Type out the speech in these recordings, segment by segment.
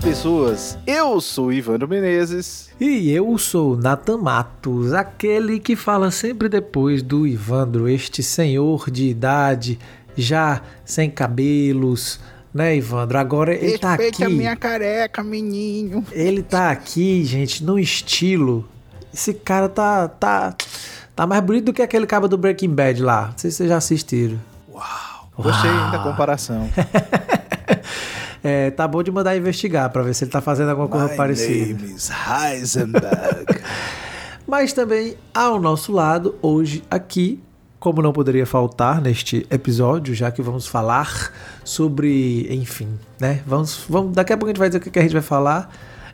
Pessoas, eu sou Ivandro Menezes e eu sou Nathan Matos, aquele que fala sempre depois do Ivandro, este senhor de idade, já sem cabelos, né, Ivandro? Agora ele tá aqui. Respeita a minha careca, menino. Ele tá aqui, gente, num estilo. Esse cara tá mais bonito do que aquele cabo do Breaking Bad lá. Não sei se vocês já assistiram. Uau! Gostei da comparação. É, tá bom de mandar investigar pra ver se ele tá fazendo alguma coisa parecida. Davis Heisenberg. Mas também ao nosso lado, hoje aqui, como não poderia faltar neste episódio, já que vamos falar sobre, enfim, né? Vamos, daqui a pouco a gente vai dizer o que a gente vai falar.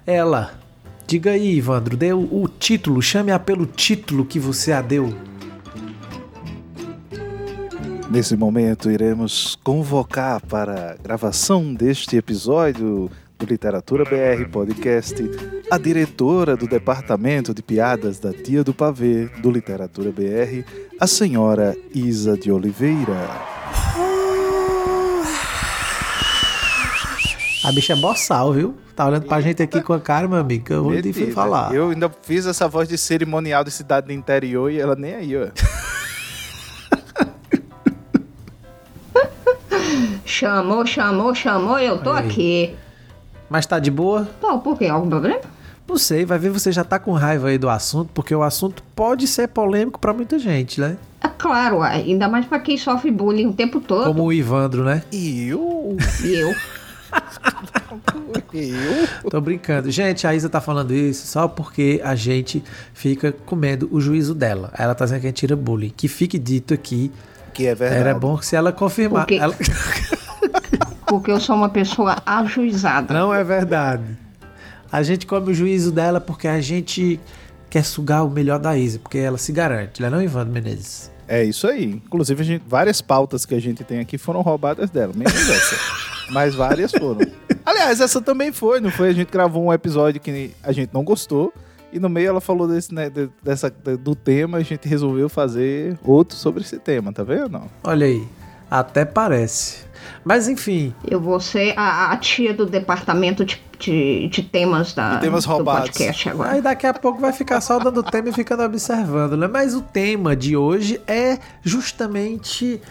Ela, diga aí, Ivandro, dê o título, chame-a pelo título que você a deu. Nesse momento, iremos convocar para a gravação deste episódio do Literatura BR Podcast a diretora do Departamento de Piadas da Tia do Pavê do Literatura BR, a senhora Isa de Oliveira. A bicha é boçal, viu? Tá olhando pra gente aqui com a cara, meu amigo, eu vou te falar. Eu ainda fiz essa voz de cerimonial de cidade do interior e ela nem aí, ó. Chamou, eu tô aqui. Mas tá de boa? Tô, por quê? Algum problema? Não sei, vai ver, você já tá com raiva aí do assunto, porque o assunto pode ser polêmico pra muita gente, né? É claro, ainda mais pra quem sofre bullying o tempo todo. Como o Ivandro, né? E eu? Tô brincando. Gente, a Isa tá falando isso só porque a gente fica comendo o juízo dela. Ela tá dizendo que a gente tira bullying. Que fique dito aqui. Que é verdade. Era bom que se ela confirmar. Porque eu sou uma pessoa ajuizada. Não é verdade. A gente come o juízo dela porque a gente quer sugar o melhor da Isa, porque ela se garante, não é não, Ivandro Menezes? É isso aí. Inclusive, várias pautas que a gente tem aqui foram roubadas dela, menos essa. Mas várias foram. Aliás, essa também foi, não foi? A gente gravou um episódio que a gente não gostou. E no meio ela falou do tema, a gente resolveu fazer outro sobre esse tema, tá vendo? Olha aí, até parece. Mas enfim. Eu vou ser a tia do departamento de temas do podcast agora. Aí daqui a pouco vai ficar só dando tema e ficando observando, né? Mas o tema de hoje é justamente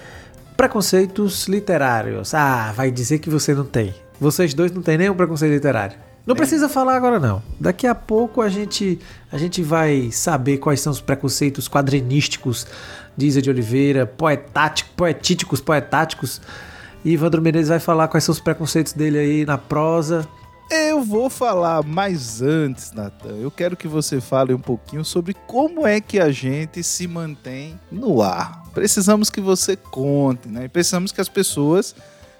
preconceitos literários. Ah, vai dizer que você não tem. Vocês dois não têm nenhum preconceito literário. Não precisa falar agora, não. Daqui a pouco a gente vai saber quais são os preconceitos quadrinísticos de Isa de Oliveira, poetáticos. E Ivandro Menezes vai falar quais são os preconceitos dele aí na prosa. Eu vou falar, mas antes, Nathan, eu quero que você fale um pouquinho sobre como é que a gente se mantém no ar. Precisamos que você conte, né? E precisamos que as pessoas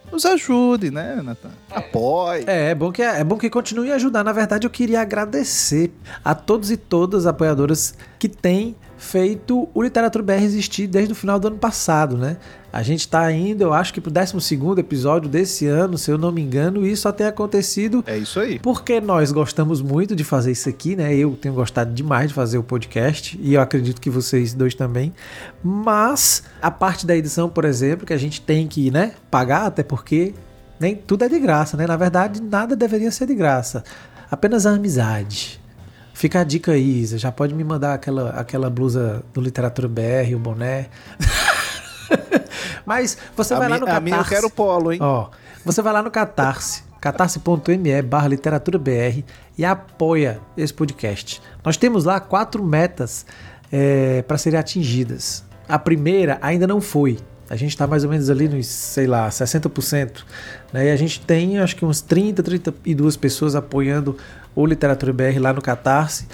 nos ajude, né, Nathan? Apoie. É bom que continue a ajudar. Na verdade, eu queria agradecer a todos e todas as apoiadoras que têm feito o Literatura BR existir desde o final do ano passado, né? A gente tá indo, eu acho que pro 12º episódio desse ano, se eu não me engano, e isso só tem acontecido. É isso aí. Porque nós gostamos muito de fazer isso aqui, né? Eu tenho gostado demais de fazer o podcast e eu acredito que vocês dois também. Mas a parte da edição, por exemplo, que a gente tem que, né, pagar, até porque nem tudo é de graça, né? Na verdade, nada deveria ser de graça. Apenas a amizade. Fica a dica aí, Isa. Já pode me mandar aquela blusa do Literatura BR, o boné. Mas você vai lá no Catarse. A mim eu quero polo, hein? Ó, você vai lá no Catarse, catarse.me/LiteraturaBR e apoia esse podcast. Nós temos lá 4 metas para serem atingidas. A primeira ainda não foi. A gente está mais ou menos ali nos, 60%. Né? E a gente tem, acho que uns 32 pessoas apoiando o Literatura BR lá no Catarse.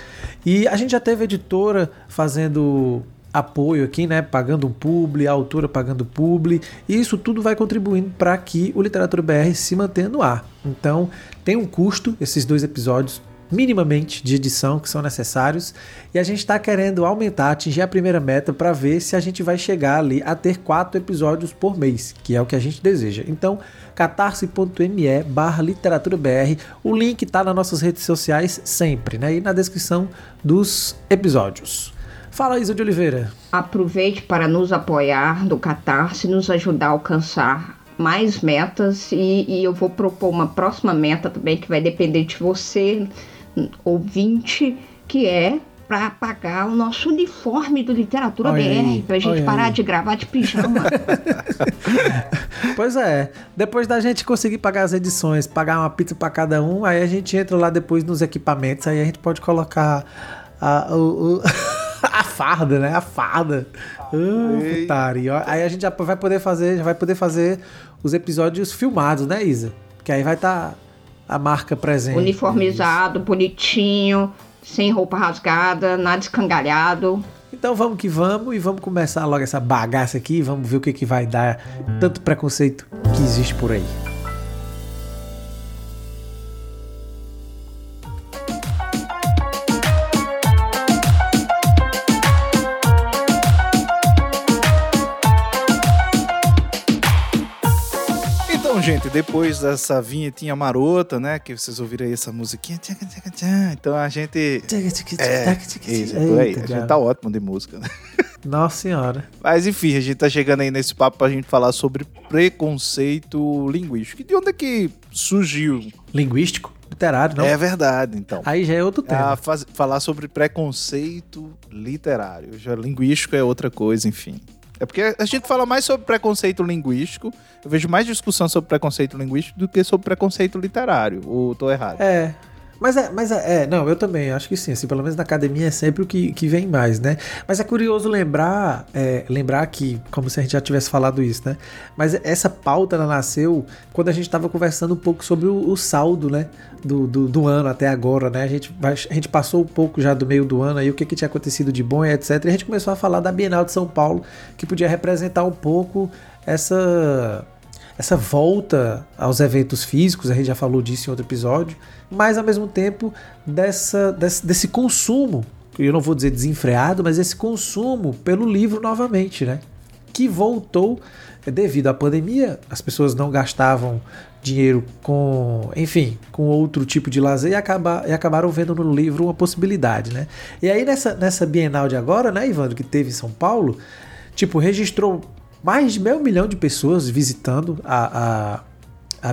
E a gente já teve editora fazendo apoio aqui, né? Pagando um publi, a autora pagando publi. E isso tudo vai contribuindo para que o Literatura BR se mantenha no ar. Então, tem um custo, esses 2 episódios minimamente de edição que são necessários, e a gente está querendo aumentar, atingir a primeira meta para ver se a gente vai chegar ali a ter 4 episódios por mês, que é o que a gente deseja. Então, catarse.me/literaturabr, o link está nas nossas redes sociais sempre, né? E na descrição dos episódios. Fala, Isa de Oliveira. Aproveite para nos apoiar no Catarse, nos ajudar a alcançar mais metas, e eu vou propor uma próxima meta também que vai depender de você, ouvinte, que é para pagar o nosso uniforme do Literatura BR, para a gente parar de gravar de pijama. Pois é, depois da gente conseguir pagar as edições, pagar uma pizza para cada um, aí a gente entra lá depois nos equipamentos, aí a gente pode colocar a farda, né? A farda. Putaria. Aí a gente já vai poder fazer os episódios filmados, né, Isa? Porque aí vai estar a marca presente. Uniformizado, bonitinho, sem roupa rasgada, nada escangalhado. Então vamos que vamos, e vamos começar logo essa bagaça aqui, vamos ver o que vai dar tanto preconceito que existe por aí. Gente, depois dessa vinhetinha marota, né, que vocês ouviram aí essa musiquinha, então a gente... a gente tá ótimo de música, né? Nossa senhora. Mas enfim, a gente tá chegando aí nesse papo pra gente falar sobre preconceito linguístico. E de onde é que surgiu? Linguístico? Literário, não? É verdade, então. Aí já é outro tema. Falar sobre preconceito literário. Já linguístico é outra coisa, enfim. É porque a gente fala mais sobre preconceito linguístico, eu vejo mais discussão sobre preconceito linguístico do que sobre preconceito literário, ou tô errado? Não, eu também, acho que sim, assim, pelo menos na academia é sempre o que vem mais, né? Mas é curioso lembrar que, como se a gente já tivesse falado isso, né? Mas essa pauta, ela nasceu quando a gente estava conversando um pouco sobre o saldo, né? Do ano até agora, né? A gente passou um pouco já do meio do ano aí, o que tinha acontecido de bom, etc. E a gente começou a falar da Bienal de São Paulo, que podia representar um pouco essa volta aos eventos físicos, a gente já falou disso em outro episódio, mas ao mesmo tempo desse consumo, eu não vou dizer desenfreado, mas esse consumo pelo livro novamente, né? Que voltou devido à pandemia, as pessoas não gastavam dinheiro com outro tipo de lazer e acabaram vendo no livro uma possibilidade, né? E aí nessa Bienal de agora, né, Ivandro, que teve em São Paulo, tipo, registrou mais de 500 mil de pessoas visitando a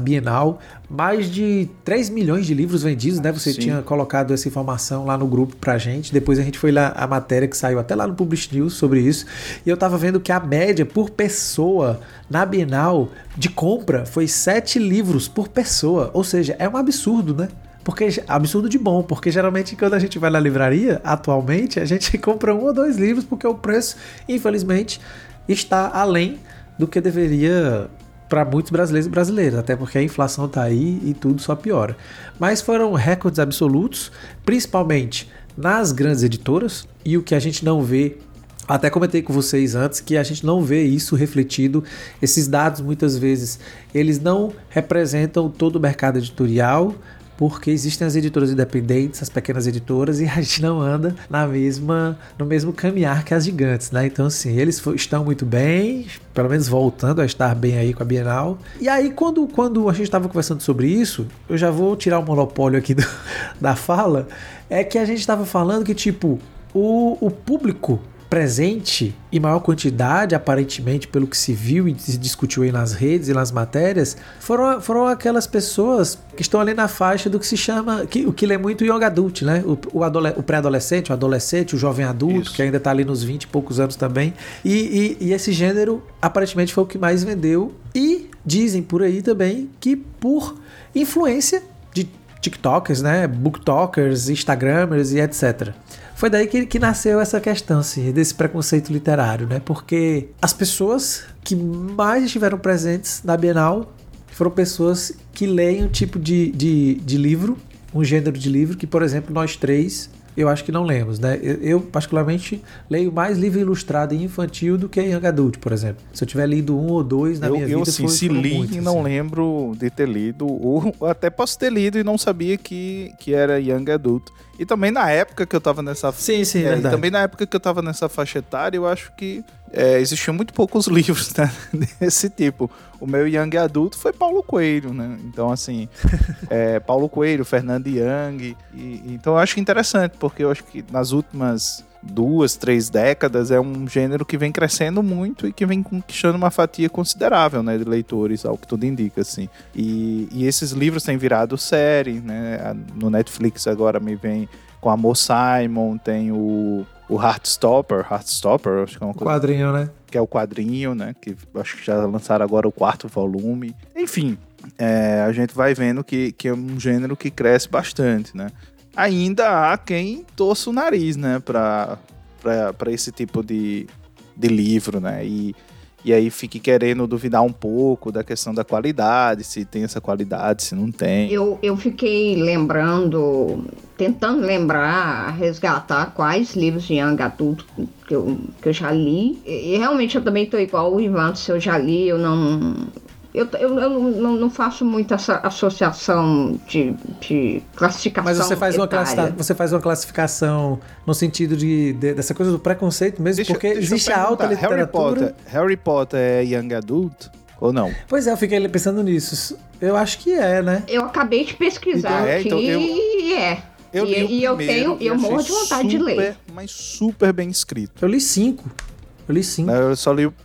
Bienal, mais de 3 milhões de livros vendidos, né? Você tinha colocado essa informação lá no grupo pra gente, depois a gente foi lá, a matéria que saiu até lá no Publish News sobre isso, e eu tava vendo que a média por pessoa na Bienal de compra foi 7 livros por pessoa, ou seja, é um absurdo, né? Porque absurdo de bom, porque geralmente quando a gente vai na livraria, atualmente, a gente compra 1 ou 2 livros, porque o preço, infelizmente, está além do que deveria para muitos brasileiros e brasileiras, até porque a inflação está aí e tudo só piora. Mas foram recordes absolutos, principalmente nas grandes editoras, e o que a gente não vê, até comentei com vocês antes, que a gente não vê isso refletido. Esses dados, muitas vezes, eles não representam todo o mercado editorial, porque existem as editoras independentes, as pequenas editoras, e a gente não anda no mesmo caminhar que as gigantes, né? Então, assim, eles estão muito bem, pelo menos voltando a estar bem aí com a Bienal. E aí, quando a gente estava conversando sobre isso, eu já vou tirar o monopólio aqui da fala, é que a gente estava falando que, tipo, o público presente e maior quantidade, aparentemente, pelo que se viu e se discutiu aí nas redes e nas matérias, foram aquelas pessoas que estão ali na faixa do que se chama, o que lê muito young adult, né? O pré-adolescente, o adolescente, o jovem adulto, isso, que ainda está ali nos 20 e poucos anos também. E esse gênero, aparentemente, foi o que mais vendeu. E dizem por aí também que, por influência de TikTokers, né? Booktokers, Instagramers e etc. Foi daí que nasceu essa questão, assim, desse preconceito literário, né? Porque as pessoas que mais estiveram presentes na Bienal foram pessoas que leem um tipo de livro, um gênero de livro que, por exemplo, nós três eu acho que não lemos, né? Eu particularmente leio mais livro ilustrado e infantil do que young adult, por exemplo. Se eu tiver lido um ou dois na minha vida, assim, se li e não lembro de ter lido, ou até posso ter lido e não sabia que era young adult. E também na época que eu tava nessa também na época que eu tava nessa faixa etária, eu acho que existiam muito poucos livros, né, desse tipo. O meu young adulto foi Paulo Coelho, né? Então, assim, Paulo Coelho, Fernando Young. Então, eu acho interessante, porque eu acho que nas últimas 2-3 décadas é um gênero que vem crescendo muito e que vem conquistando uma fatia considerável, né, de leitores, ao que tudo indica, assim. E esses livros têm virado série, né? No Netflix agora me vem com Amor, Simon, tem o Heartstopper, acho que é uma coisa... Quadrinho, né? Que é o quadrinho, né? Que acho que já lançaram agora o 4º volume. Enfim, a gente vai vendo que é um gênero que cresce bastante, né? Ainda há quem torça o nariz, né? Pra esse tipo de livro, né? E aí fique querendo duvidar um pouco da questão da qualidade, se tem essa qualidade, se não tem. Eu fiquei tentando lembrar, resgatar quais livros de young adult que eu já li. E realmente eu também estou igual o Ivandro, se eu já li, eu não faço muita essa associação de classificação. Mas você faz uma classificação no sentido dessa coisa do preconceito mesmo, porque existe a alta literatura. Harry Potter é young adult ou não? Pois é, eu fiquei pensando nisso. Eu acho que é, né? Eu acabei de pesquisar Eu morro de vontade de ler. Mas super bem escrito. Eu li 5. Eu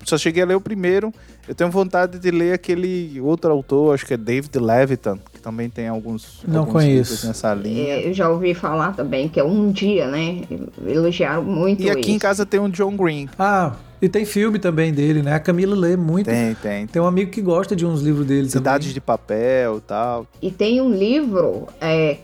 só cheguei a ler o primeiro. Eu tenho vontade de ler aquele outro autor, acho que é David Levithan, que também tem alguns... Não conheço. Nessa linha. Eu já ouvi falar também, que é um dia, né? Elogiaram muito. E aqui em casa tem um John Green. Ah, e tem filme também dele, né? A Camila lê muito. Tem. Tem um amigo que gosta de uns livros dele também. Cidades de Papel e tal. E tem um livro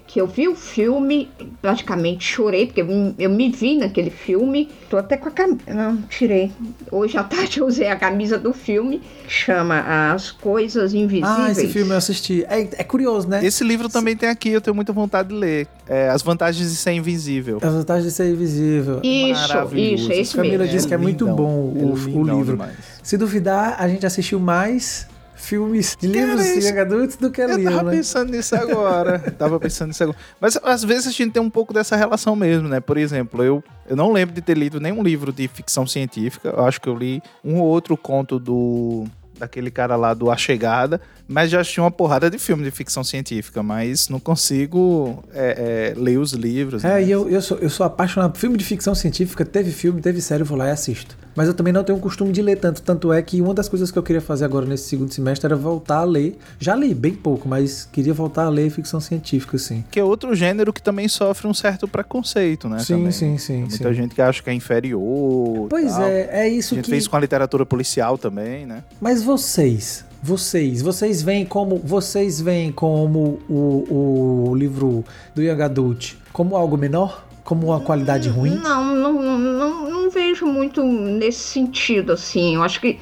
que eu vi o filme, praticamente chorei, porque eu me vi naquele filme. Tô até com a camisa... Não, tirei. Hoje à tarde eu usei a camisa do filme. Chama As Coisas Invisíveis. Ah, esse filme eu assisti. É curioso, né? Esse livro também tem aqui, eu tenho muita vontade de ler. As Vantagens de Ser Invisível. As Vantagens de Ser Invisível. Isso, é isso mesmo. Camila disse que é muito bom o livro. Demais. Se duvidar, a gente assistiu mais filmes de livros de adultos do que livro, né? Eu tava pensando nisso agora. Mas às vezes a gente tem um pouco dessa relação mesmo, né? Por exemplo, eu não lembro de ter lido nenhum livro de ficção científica. Eu acho que eu li um ou outro conto daquele cara lá do A Chegada, mas já tinha uma porrada de filme de ficção científica, mas não consigo ler os livros. Né? Eu sou apaixonado por filme de ficção científica, teve filme, teve série, eu vou lá e assisto. Mas eu também não tenho o costume de ler tanto é que uma das coisas que eu queria fazer agora nesse segundo semestre era voltar a ler, já li bem pouco, mas queria voltar a ler ficção científica, sim. Que é outro gênero que também sofre um certo preconceito, né? Sim. Muita gente que acha que é inferior. Pois tal. É isso que... A gente fez com a literatura policial também, né? Mas vocês veem como o livro do young adult como algo menor? Como uma qualidade ruim? Não vejo muito nesse sentido, assim. Eu acho que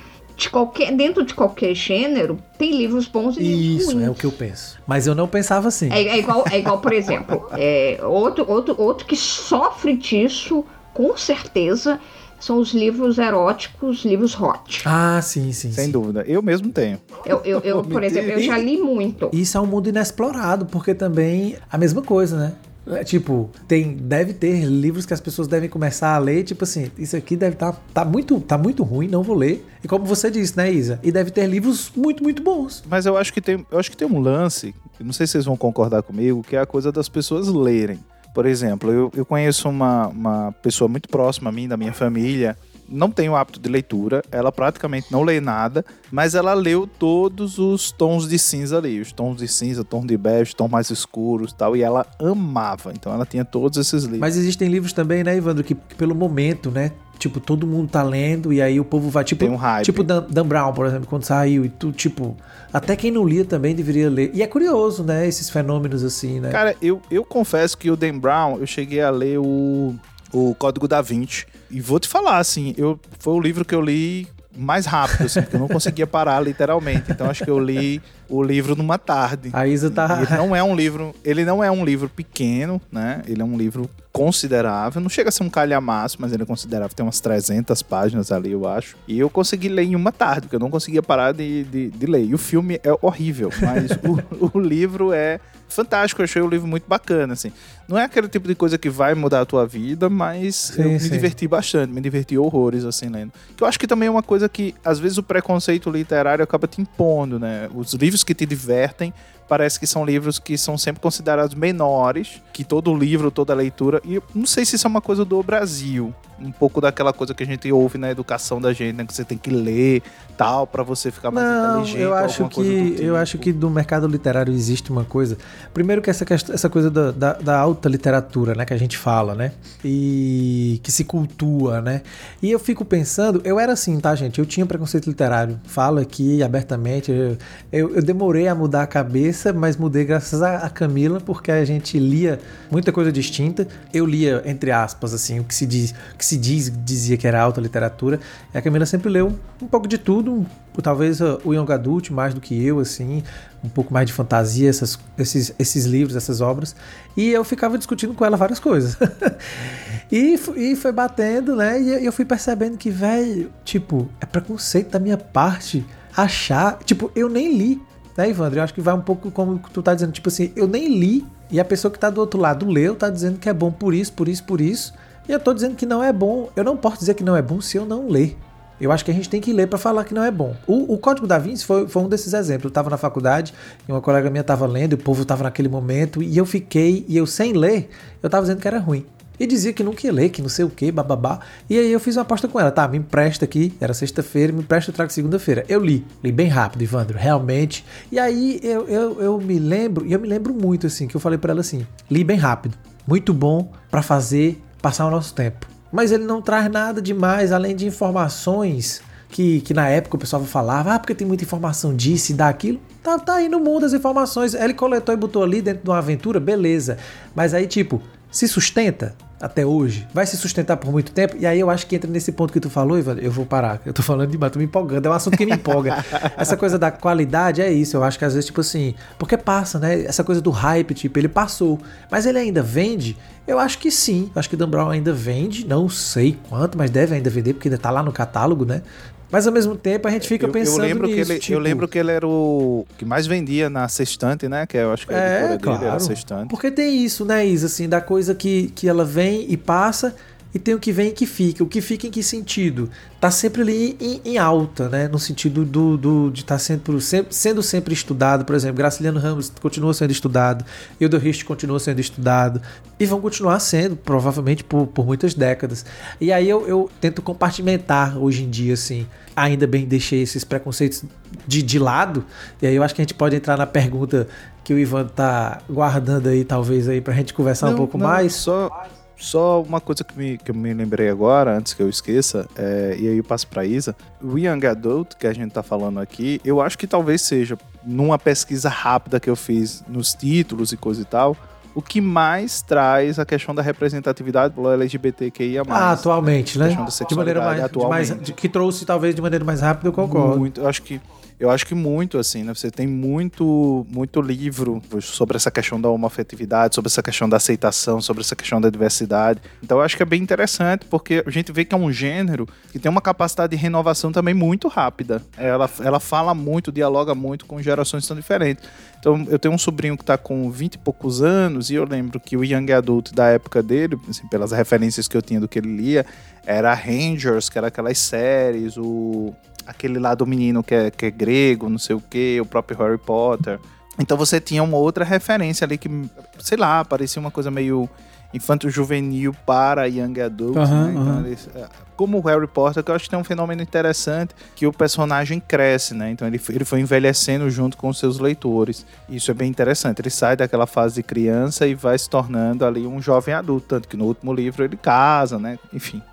dentro de qualquer gênero tem livros bons e livros ruins. Isso, é o que eu penso. Mas eu não pensava assim. É igual por exemplo, outro que sofre disso, com certeza... São os livros eróticos, livros hot. Ah, sim. Sem dúvida. Eu mesmo tenho. Eu por exemplo, eu já li muito. Isso é um mundo inexplorado, porque também a mesma coisa, né? Tipo, deve ter livros que as pessoas devem começar a ler, tipo assim, isso aqui deve tá muito ruim, não vou ler. E como você disse, né, Isa? E deve ter livros muito, muito bons. Mas eu acho que tem um lance, não sei se vocês vão concordar comigo, que é a coisa das pessoas lerem. Por exemplo, eu conheço uma pessoa muito próxima a mim, da minha família, não tem o hábito de leitura, ela praticamente não lê nada, mas ela leu todos os tons de cinza ali, os tons de cinza, tons de bege, tons mais escuros e tal, e ela amava, então ela tinha todos esses livros. Mas existem livros também, né, Ivandro, que pelo momento, né, tipo, todo mundo tá lendo e aí o povo vai, tipo... Tem um hype. Tipo Dan Brown, por exemplo, quando saiu e tudo, tipo... Até quem não lia também deveria ler. E é curioso, né, esses fenômenos assim, né? Cara, eu confesso que o Dan Brown, eu cheguei a ler o Código da Vinci. E vou te falar, assim, foi o livro que eu li mais rápido, assim, porque eu não conseguia parar, literalmente. Então, acho que eu li o livro numa tarde. A Isa tá... Ele não é um livro pequeno, né? Ele é um livro considerável. Não chega a ser um calhamaço, mas ele é considerável. Tem umas 300 páginas ali, eu acho. E eu consegui ler em uma tarde, porque eu não conseguia parar de ler. E o filme é horrível, mas o livro é fantástico. Eu achei o livro muito bacana, assim. Não é aquele tipo de coisa que vai mudar a tua vida, mas eu me diverti bastante, me diverti horrores, assim, lendo. Que eu acho que também é uma coisa que, às vezes, o preconceito literário acaba te impondo, né? Os livros que te divertem parece que são livros que são sempre considerados menores, que todo livro, toda leitura... E eu não sei se isso é uma coisa do Brasil, um pouco daquela coisa que a gente ouve na educação da gente, né? Que você tem que ler, tal, pra você ficar mais inteligente. Eu acho que do mercado literário existe uma coisa... Primeiro que essa coisa da alta literatura, né? Que a gente fala, né? E que se cultua, né? E eu fico pensando... Eu era assim, tá, gente? Eu tinha preconceito literário. Falo aqui abertamente. Eu demorei a mudar a cabeça, mas mudei graças a Camila, porque a gente lia muita coisa distinta. Eu lia, entre aspas, assim, o que dizia que era alta literatura. E a Camila sempre leu um pouco de tudo, talvez o young adult mais do que eu, assim, um pouco mais de fantasia, esses livros, essas obras. E eu ficava discutindo com ela várias coisas. e foi batendo, né? E eu fui percebendo que, velho, tipo, é preconceito da minha parte achar... Tipo, eu nem li. Né, Ivandro? Eu acho que vai um pouco como tu tá dizendo, tipo assim, eu nem li, e a pessoa que tá do outro lado leu, tá dizendo que é bom por isso, por isso, por isso, e eu tô dizendo que não é bom. Eu não posso dizer que não é bom se eu não ler. Eu acho que a gente tem que ler pra falar que não é bom. O Código da Vinci foi um desses exemplos. Eu tava na faculdade, e uma colega minha tava lendo, e o povo tava naquele momento, e eu sem ler, eu tava dizendo que era ruim. E dizia que nunca ia ler, que não sei o que, bababá. E aí eu fiz uma aposta com ela. Tá, me empresta aqui. Era sexta-feira, me empresta, eu trago segunda-feira. Eu li bem rápido, Ivandro, realmente. E aí eu me lembro muito, assim, que eu falei pra ela assim, li bem rápido, muito bom pra fazer, passar o nosso tempo. Mas ele não traz nada demais, além de informações que na época o pessoal falava, porque tem muita informação disso e daquilo. Tá aí no mundo as informações. Ele coletou e botou ali dentro de uma aventura, beleza. Mas aí, tipo, se sustenta até hoje, vai se sustentar por muito tempo, e aí eu acho que entra nesse ponto que tu falou, Ivan, eu vou parar, eu tô falando demais, tô me empolgando, é um assunto que me empolga. Essa coisa da qualidade é isso, eu acho que às vezes, tipo assim, porque passa, né, essa coisa do hype, tipo, ele passou, mas ele ainda vende? Eu acho que sim, acho que Dan Brown ainda vende, não sei quanto, mas deve ainda vender, porque ainda tá lá no catálogo, né. Mas ao mesmo tempo a gente fica pensando nisso. Eu lembro que ele era o que mais vendia na sextante, né? Que eu acho que a claro, dele era a sextante. Porque tem isso, né, Isa? Assim, da coisa que ela vem e passa, e tem o que vem e que fica. O que fica em que sentido? Tá sempre ali em alta, né? No sentido de estar sendo sempre estudado. Por exemplo, Graciliano Ramos continua sendo estudado. Hilda Hist continua sendo estudado. E vão continuar sendo, provavelmente, por muitas décadas. E aí eu tento compartimentar hoje em dia, assim. Ainda bem deixei esses preconceitos de lado. E aí eu acho que a gente pode entrar na pergunta que o Ivan tá guardando aí, talvez, aí pra gente conversar um pouco mais. Só uma coisa que eu me lembrei agora, antes que eu esqueça, e aí eu passo pra Isa. O Young Adult, que a gente tá falando aqui, eu acho que talvez seja, numa pesquisa rápida que eu fiz nos títulos e coisa e tal, o que mais traz a questão da representatividade pelo LGBTQIA+. Ah, atualmente, né? De maneira mais que trouxe, talvez, de maneira mais rápida, eu concordo. Muito, eu acho que muito, assim, né? Você tem muito livro sobre essa questão da homoafetividade, sobre essa questão da aceitação, sobre essa questão da diversidade. Então, eu acho que é bem interessante, porque a gente vê que é um gênero que tem uma capacidade de renovação também muito rápida. Ela fala muito, dialoga muito com gerações tão diferentes. Então, eu tenho um sobrinho que está com 20 e poucos anos, e eu lembro que o Young Adult da época dele, assim, pelas referências que eu tinha do que ele lia, era Rangers, que era aquelas séries, aquele lá do menino que é grego, não sei o quê, o próprio Harry Potter. Então você tinha uma outra referência ali que, sei lá, parecia uma coisa meio infanto-juvenil para young adult, né? Então, como o Harry Potter, que eu acho que tem um fenômeno interessante, que o personagem cresce, né? Então ele foi envelhecendo junto com os seus leitores. Isso é bem interessante. Ele sai daquela fase de criança e vai se tornando ali um jovem adulto. Tanto que no último livro ele casa, né? Enfim...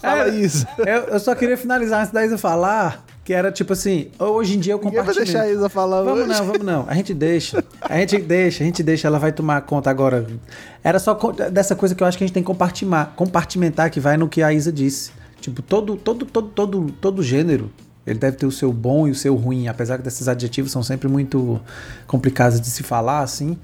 Fala isso. Eu só queria finalizar antes da Isa falar, que era tipo assim, hoje em dia eu compartilho. Vai deixar a Isa falar hoje? Vamos não. A gente deixa, ela vai tomar conta agora. Era só dessa coisa que eu acho que a gente tem que compartimentar, que vai no que a Isa disse. Tipo, todo gênero, ele deve ter o seu bom e o seu ruim, apesar que esses adjetivos são sempre muito complicados de se falar, assim,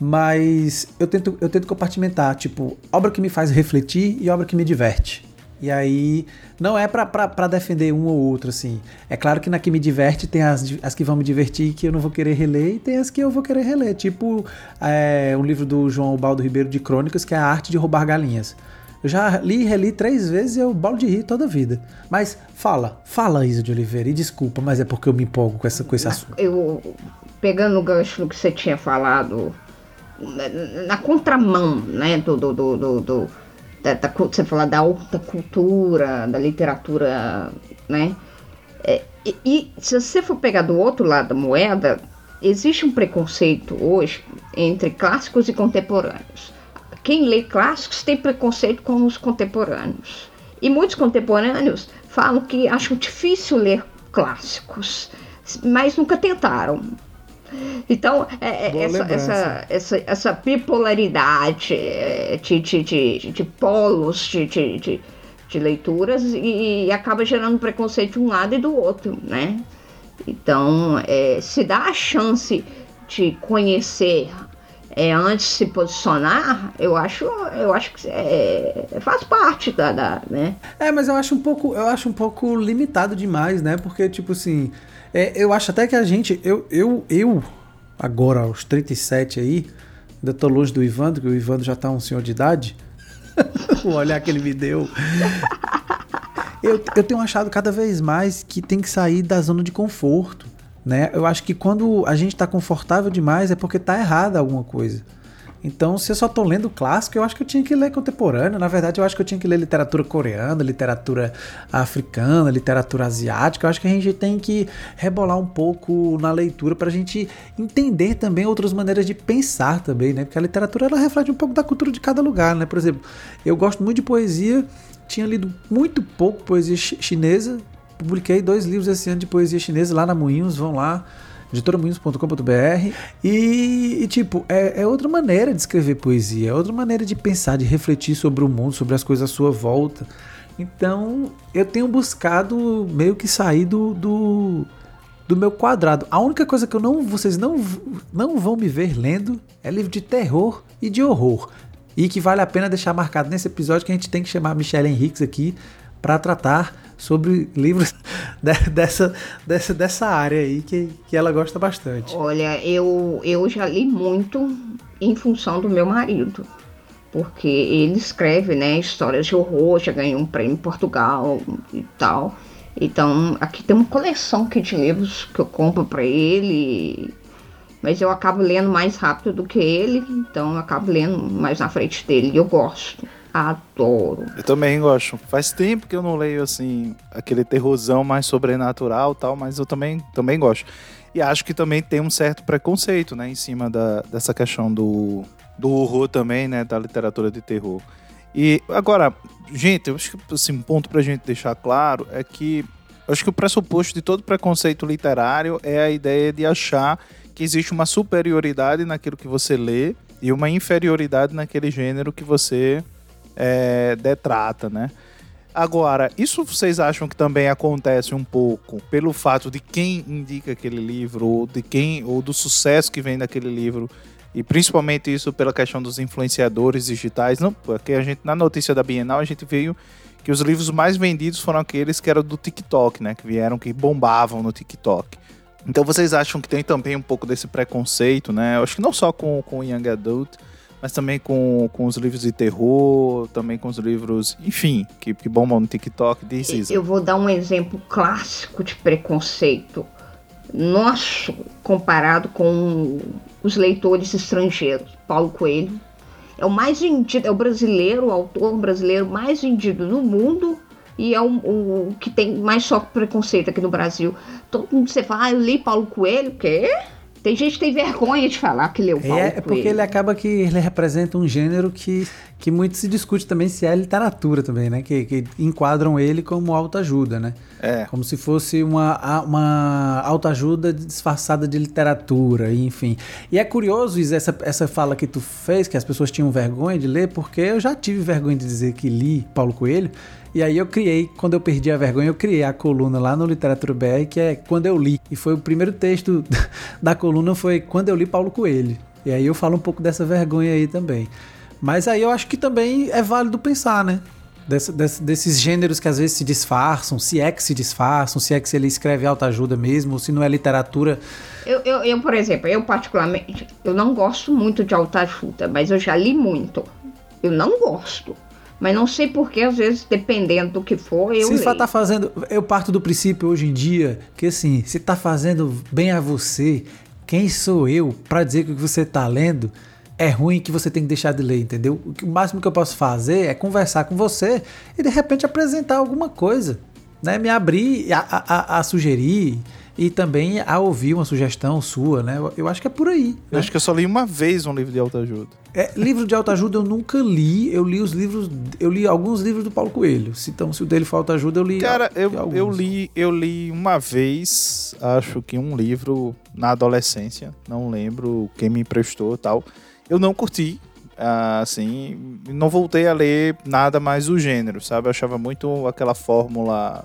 mas eu tento compartimentar, tipo, obra que me faz refletir e obra que me diverte. E aí, não é pra defender um ou outro, assim. É claro que na que me diverte tem as que vão me divertir que eu não vou querer reler e tem as que eu vou querer reler. Tipo, um livro do João Ubaldo Ribeiro de crônicas, que é A Arte de Roubar Galinhas. Eu já li e reli 3 vezes e eu balde de rir toda a vida. Mas fala Isa de Oliveira, e desculpa, mas é porque eu me empolgo com esse assunto. Eu, pegando o gancho do que você tinha falado, na contramão, né, você fala da alta cultura, da literatura, né? E se você for pegar do outro lado da moeda, existe um preconceito hoje entre clássicos e contemporâneos. Quem lê clássicos tem preconceito com os contemporâneos. E muitos contemporâneos falam que acham difícil ler clássicos, mas nunca tentaram. Então, essa bipolaridade de polos de leituras e acaba gerando preconceito de um lado e do outro, né? Então, se dá a chance de conhecer antes de se posicionar, eu acho que faz parte da né? Mas eu acho um pouco limitado demais, né? Porque, tipo assim... eu acho até que a gente, eu agora aos 37 aí, ainda tô longe do Ivandro, que o Ivandro já tá um senhor de idade, o olhar que ele me deu, eu tenho achado cada vez mais que tem que sair da zona de conforto, né? Eu acho que quando a gente tá confortável demais é porque tá errada alguma coisa. Então, se eu só tô lendo clássico, eu acho que eu tinha que ler contemporâneo. Na verdade, eu acho que eu tinha que ler literatura coreana, literatura africana, literatura asiática. Eu acho que a gente tem que rebolar um pouco na leitura pra gente entender também outras maneiras de pensar também, né? Porque a literatura, ela reflete um pouco da cultura de cada lugar, né? Por exemplo, eu gosto muito de poesia, tinha lido muito pouco poesia chinesa, publiquei 2 livros esse ano de poesia chinesa lá na Moinhos, vão lá. editoramoinhos.com.br e tipo, é outra maneira de escrever poesia, é outra maneira de pensar, de refletir sobre o mundo, sobre as coisas à sua volta. Então, eu tenho buscado meio que sair do meu quadrado. A única coisa que vocês não vão me ver lendo é livro de terror e de horror. E que vale a pena deixar marcado nesse episódio que a gente tem que chamar a Michele Henriques aqui para tratar sobre livros dessa área aí que ela gosta bastante. Olha, eu já li muito em função do meu marido, porque ele escreve, né, histórias de horror, já ganhou um prêmio em Portugal e tal. Então, aqui tem uma coleção aqui de livros que eu compro para ele, mas eu acabo lendo mais rápido do que ele, então eu acabo lendo mais na frente dele e eu gosto. Adoro. Eu também gosto. Faz tempo que eu não leio, assim, aquele terrorzão mais sobrenatural e tal, mas eu também gosto. E acho que também tem um certo preconceito, né, em cima dessa questão do horror também, né, da literatura de terror. E agora, gente, eu acho que, assim, um ponto pra gente deixar claro é que eu acho que o pressuposto de todo preconceito literário é a ideia de achar que existe uma superioridade naquilo que você lê e uma inferioridade naquele gênero que você... detrata, né? Agora, isso vocês acham que também acontece um pouco pelo fato de quem indica aquele livro ou do sucesso que vem daquele livro, e principalmente isso pela questão dos influenciadores digitais? Não, porque a gente, na notícia da Bienal, a gente viu que os livros mais vendidos foram aqueles que eram do TikTok, né? Que bombavam no TikTok. Então vocês acham que tem também um pouco desse preconceito, né? Eu acho que não só com o Young Adult, mas também com os livros de terror, também com os livros, enfim, que bombam no TikTok. Eu vou dar um exemplo clássico de preconceito nosso comparado com os leitores estrangeiros. Paulo Coelho é o mais vendido, é o brasileiro, o autor brasileiro mais vendido do mundo e é o que tem mais só preconceito aqui no Brasil. Todo mundo, você fala, eu li Paulo Coelho, o quê? Tem gente que tem vergonha de falar que leu Paulo Coelho. É porque ele acaba que ele representa um gênero que muito se discute também se é literatura também, né? Que enquadram ele como autoajuda, né? É. Como se fosse uma autoajuda disfarçada de literatura, enfim. E é curioso, Isa, essa fala que tu fez, que as pessoas tinham vergonha de ler, porque eu já tive vergonha de dizer que li Paulo Coelho, E aí eu criei, quando eu perdi a vergonha, eu criei a coluna lá no Literatura BR, que é Quando Eu Li. E foi o primeiro texto da coluna, foi Quando Eu Li Paulo Coelho. E aí eu falo um pouco dessa vergonha aí também. Mas aí eu acho que também é válido pensar, né? Desses gêneros que às vezes se disfarçam, se é que ele escreve autoajuda mesmo, ou se não é literatura. Eu, por exemplo, eu particularmente, eu não gosto muito de autoajuda, mas eu já li muito. Eu não gosto. Mas não sei porque, às vezes, dependendo do que for, eu leio. Se você tá fazendo... Eu parto do princípio, hoje em dia, que assim, se tá fazendo bem a você, quem sou eu para dizer que o que você tá lendo é ruim, que você tem que deixar de ler, entendeu? O máximo que eu posso fazer é conversar com você e, de repente, apresentar alguma coisa, né? Me abrir a sugerir e também a ouvir uma sugestão sua, né? Eu acho que é por aí. Eu acho que eu só li uma vez um livro de autoajuda. Livro de autoajuda eu nunca li. Eu li alguns livros do Paulo Coelho. Então, se o dele for autoajuda, eu li. Cara, eu li uma vez, acho que um livro na adolescência. Não lembro quem me emprestou e tal. Eu não curti, assim, não voltei a ler nada mais do gênero, sabe? Eu achava muito aquela fórmula...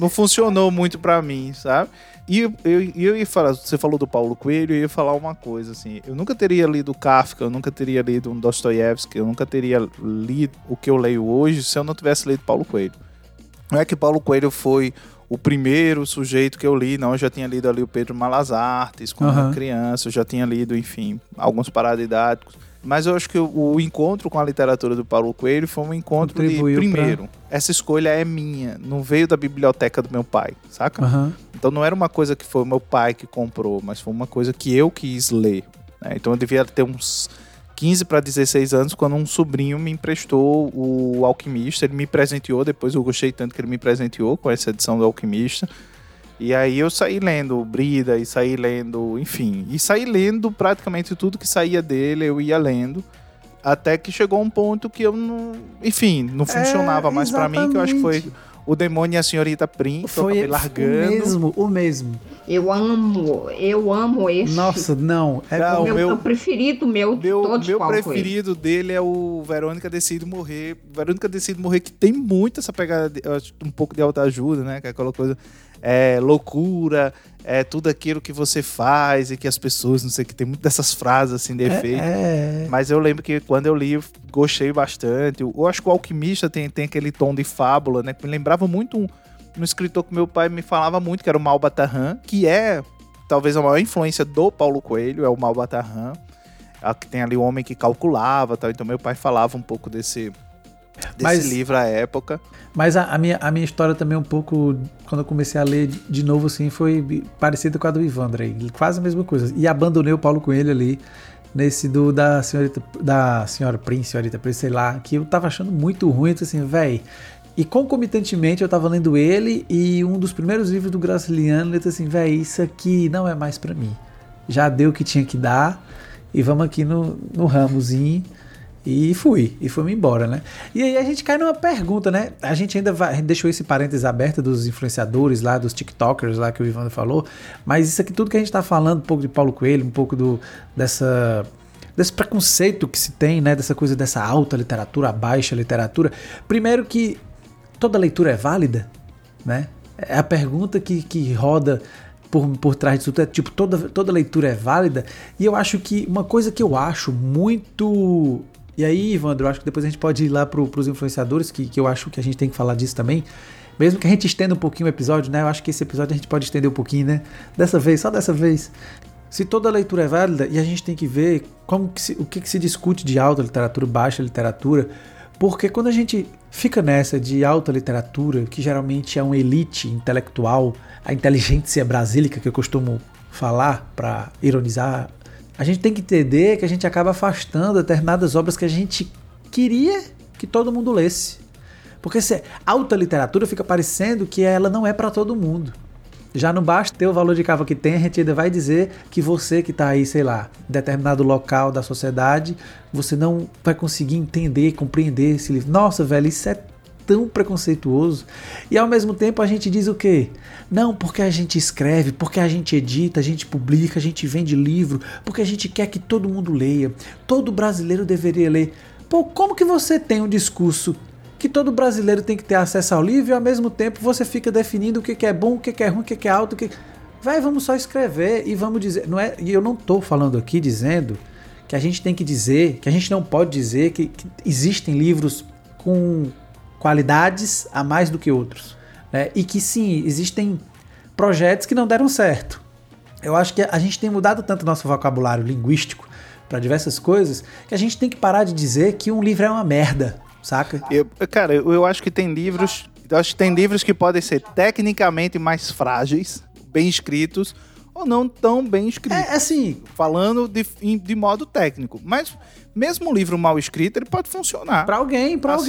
não funcionou muito pra mim, sabe? E eu ia falar, você falou do Paulo Coelho, eu ia falar uma coisa, assim, eu nunca teria lido Kafka, eu nunca teria lido um Dostoiévski, eu nunca teria lido o que eu leio hoje se eu não tivesse lido Paulo Coelho. Não é que Paulo Coelho foi o primeiro sujeito que eu li, não, eu já tinha lido ali o Pedro Malas Artes quando era criança, eu já tinha lido, enfim, alguns paradidáticos, mas eu acho que o encontro com a literatura do Paulo Coelho foi um encontro contribuiu de primeiro. Essa escolha é minha, não veio da biblioteca do meu pai, saca? Então não era uma coisa que foi o meu pai que comprou, mas foi uma coisa que eu quis ler, né? Então eu devia ter uns 15 para 16 anos, quando um sobrinho me emprestou o Alquimista, ele me presenteou, depois eu gostei tanto que ele me presenteou com essa edição do Alquimista, e aí eu saí lendo Brida, e saí lendo, enfim, e saí lendo praticamente tudo que saía dele, eu ia lendo, até que chegou um ponto que eu não, enfim, não funcionava mais para mim, que eu acho que foi o Demônio e a Senhorita Prince, foi eu acabei largando. O mesmo. Eu amo esse. Nossa, não. É o meu preferido, meu preferido dele é o Verônica Decide Morrer. Verônica Decide Morrer, que tem muito essa pegada, um pouco de autoajuda, né? Que é aquela coisa, loucura, é tudo aquilo que você faz e que as pessoas, não sei o que, tem muito dessas frases assim de efeito. Mas eu lembro que quando eu li, eu gostei bastante. Eu acho que o Alquimista tem aquele tom de fábula, né? Que me lembrava muito um escritor que meu pai me falava muito, que era o Malba Tahan, que é talvez a maior influência do Paulo Coelho, é o Malba Tahan, que tem ali o Homem que Calculava, tal. Então meu pai falava um pouco desse livro à época. Mas a minha história também um pouco, quando eu comecei a ler de novo, assim, foi parecida com a do Ivandro, quase a mesma coisa, e abandonei o Paulo Coelho ali, nesse da senhora Prince, sei lá, que eu tava achando muito ruim, assim, velho. E concomitantemente eu tava lendo ele e um dos primeiros livros do Graciliano, eu disse assim, véi, isso aqui não é mais pra mim. Já deu o que tinha que dar e vamos aqui no ramozinho. E fui-me embora, né? E aí a gente cai numa pergunta, né? A gente ainda deixou esse parênteses aberto dos influenciadores lá, dos tiktokers lá que o Ivandro falou, mas isso aqui tudo que a gente tá falando, um pouco de Paulo Coelho, um pouco desse preconceito que se tem, né? Dessa coisa, dessa alta literatura, a baixa literatura. Primeiro que toda leitura é válida, né? É a pergunta que roda por trás disso tudo, é tipo, toda leitura é válida, e eu acho que uma coisa que eu acho muito... E aí, Ivandro, eu acho que depois a gente pode ir lá pros influenciadores, que eu acho que a gente tem que falar disso também, mesmo que a gente estenda um pouquinho o episódio, né? Eu acho que esse episódio a gente pode estender um pouquinho, né? Só dessa vez. Se toda leitura é válida, e a gente tem que ver o que se discute de alta literatura, baixa literatura. Porque quando a gente fica nessa de alta literatura, que geralmente é uma elite intelectual, a inteligência brasílica, que eu costumo falar para ironizar, a gente tem que entender que a gente acaba afastando determinadas obras que a gente queria que todo mundo lesse. Porque se alta literatura fica parecendo que ela não é para todo mundo. Já não basta ter o valor de cava que tem, a gente ainda vai dizer que você que está aí, sei lá, em determinado local da sociedade, você não vai conseguir entender, compreender esse livro. Nossa, velho, isso é tão preconceituoso. E ao mesmo tempo a gente diz o quê? Não, porque a gente escreve, porque a gente edita, a gente publica, a gente vende livro, porque a gente quer que todo mundo leia, todo brasileiro deveria ler. Pô, como que você tem um discurso que todo brasileiro tem que ter acesso ao livro e ao mesmo tempo você fica definindo o que é bom, o que é ruim, o que é alto, o que... Vai, vamos só escrever e vamos dizer... Não é, e eu não estou falando aqui dizendo que a gente tem que dizer, que a gente não pode dizer que existem livros com qualidades a mais do que outros, né? E que sim, existem projetos que não deram certo. Eu acho que a gente tem mudado tanto o nosso vocabulário linguístico para diversas coisas que a gente tem que parar de dizer que um livro é uma merda, saca? Eu acho que tem livros... Eu acho que tem livros que podem ser tecnicamente mais frágeis, bem escritos, ou não tão bem escritos. É assim... Falando de modo técnico. Mas mesmo um livro mal escrito, ele pode funcionar. Para alguém pode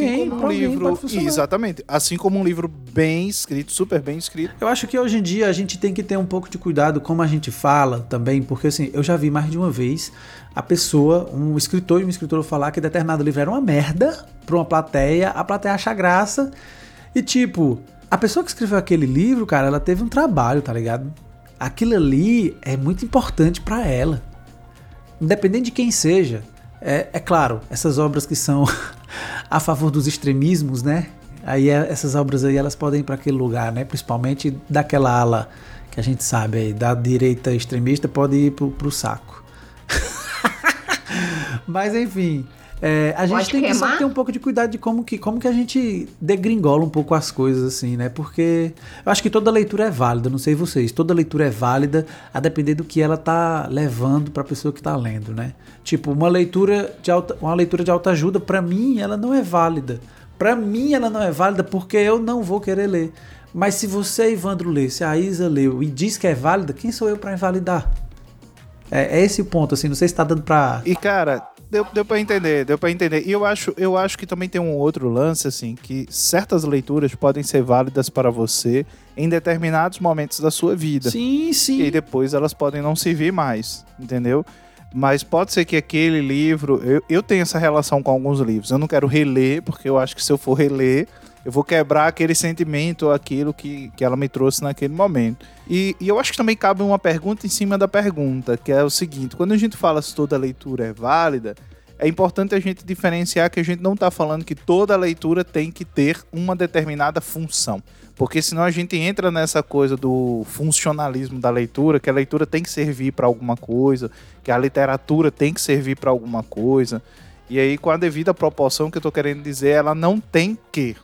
funcionar. Exatamente. Assim como um livro bem escrito, super bem escrito. Eu acho que hoje em dia a gente tem que ter um pouco de cuidado como a gente fala também, porque assim, eu já vi mais de uma vez a pessoa, um escritor e uma escritora falar que determinado livro era uma merda para uma plateia, a plateia acha graça e tipo... A pessoa que escreveu aquele livro, cara, ela teve um trabalho, tá ligado? Aquilo ali é muito importante pra ela. Independente de quem seja. É claro, essas obras que são a favor dos extremismos, né? Aí essas obras aí, elas podem ir pra aquele lugar, né? Principalmente daquela ala que a gente sabe aí, da direita extremista, pode ir pro saco. Mas enfim... a gente pode tem queimar? Que sempre ter um pouco de cuidado de como que a gente degringola um pouco as coisas, assim, né? Porque eu acho que toda leitura é válida, não sei vocês, toda leitura é válida a depender do que ela tá levando pra pessoa que tá lendo, né? Tipo, uma leitura de alta ajuda, pra mim, ela não é válida. Pra mim, ela não é válida porque eu não vou querer ler. Mas se você, Ivandro, lê, se a Isa leu e diz que é válida, quem sou eu pra invalidar? É esse o ponto, assim, não sei se tá dando pra... E, cara... Deu pra entender. E eu acho que também tem um outro lance, assim, que certas leituras podem ser válidas para você em determinados momentos da sua vida. Sim, sim. E depois elas podem não servir mais, entendeu? Mas pode ser que aquele livro... Eu tenho essa relação com alguns livros. Eu não quero reler, porque eu acho que se eu for reler, eu vou quebrar aquele sentimento ou aquilo que ela me trouxe naquele momento. E eu acho que também cabe uma pergunta em cima da pergunta, que é o seguinte: quando a gente fala se toda leitura é válida, é importante a gente diferenciar que a gente não está falando que toda leitura tem que ter uma determinada função. Porque senão a gente entra nessa coisa do funcionalismo da leitura, que a leitura tem que servir para alguma coisa, que a literatura tem que servir para alguma coisa. E aí, com a devida proporção que eu estou querendo dizer, ela não tem que...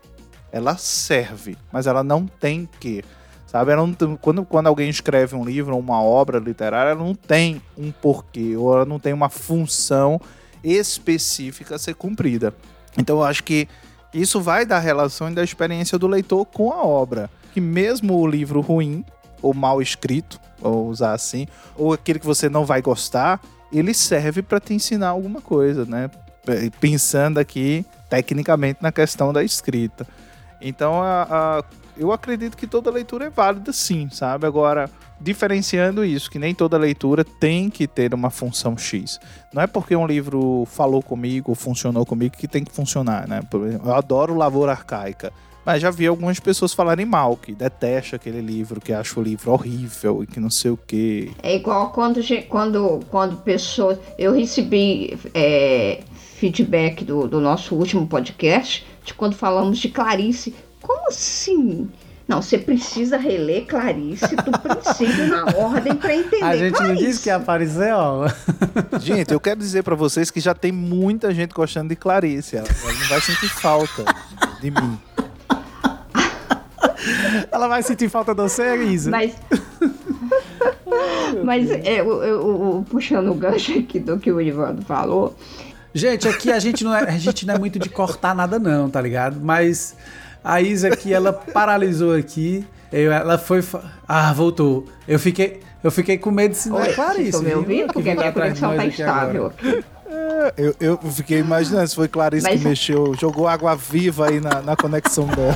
Ela serve, mas ela não tem que, sabe? Ela não tem, quando alguém escreve um livro ou uma obra literária, ela não tem um porquê, ou ela não tem uma função específica a ser cumprida. Então eu acho que isso vai da relação e da experiência do leitor com a obra. Que mesmo o livro ruim, ou mal escrito, ou usar assim, ou aquele que você não vai gostar, ele serve para te ensinar alguma coisa, né? Pensando aqui, tecnicamente, na questão da escrita. Então, eu acredito que toda leitura é válida, sim, sabe? Agora, diferenciando isso, que nem toda leitura tem que ter uma função X. Não é porque um livro falou comigo, funcionou comigo, que tem que funcionar, né? Por exemplo, eu adoro Lavoura Arcaica, mas já vi algumas pessoas falarem mal, que detestam aquele livro, que acham o livro horrível e que não sei o quê. É igual quando pessoas... Eu recebi... feedback do nosso último podcast, de quando falamos de Clarice. Como assim? Não, você precisa reler Clarice do princípio na ordem para entender Clarice. A gente Clarice. Não disse que ia aparecer, ó. Gente, eu quero dizer para vocês que já tem muita gente gostando de Clarice. Ela não vai sentir falta de mim. Ela vai sentir falta de você, Isa? Mas eu puxando o gancho aqui do que o Ivandro falou... Gente, aqui a gente não é muito de cortar nada não, tá ligado? Mas a Isa aqui, ela paralisou aqui, ela foi... voltou. Eu fiquei com medo de se não é Clarice. Vocês estão me ouvindo? Porque a minha conexão tá instável. Eu fiquei imaginando se foi Clarice que mexeu, jogou água viva aí na conexão dela.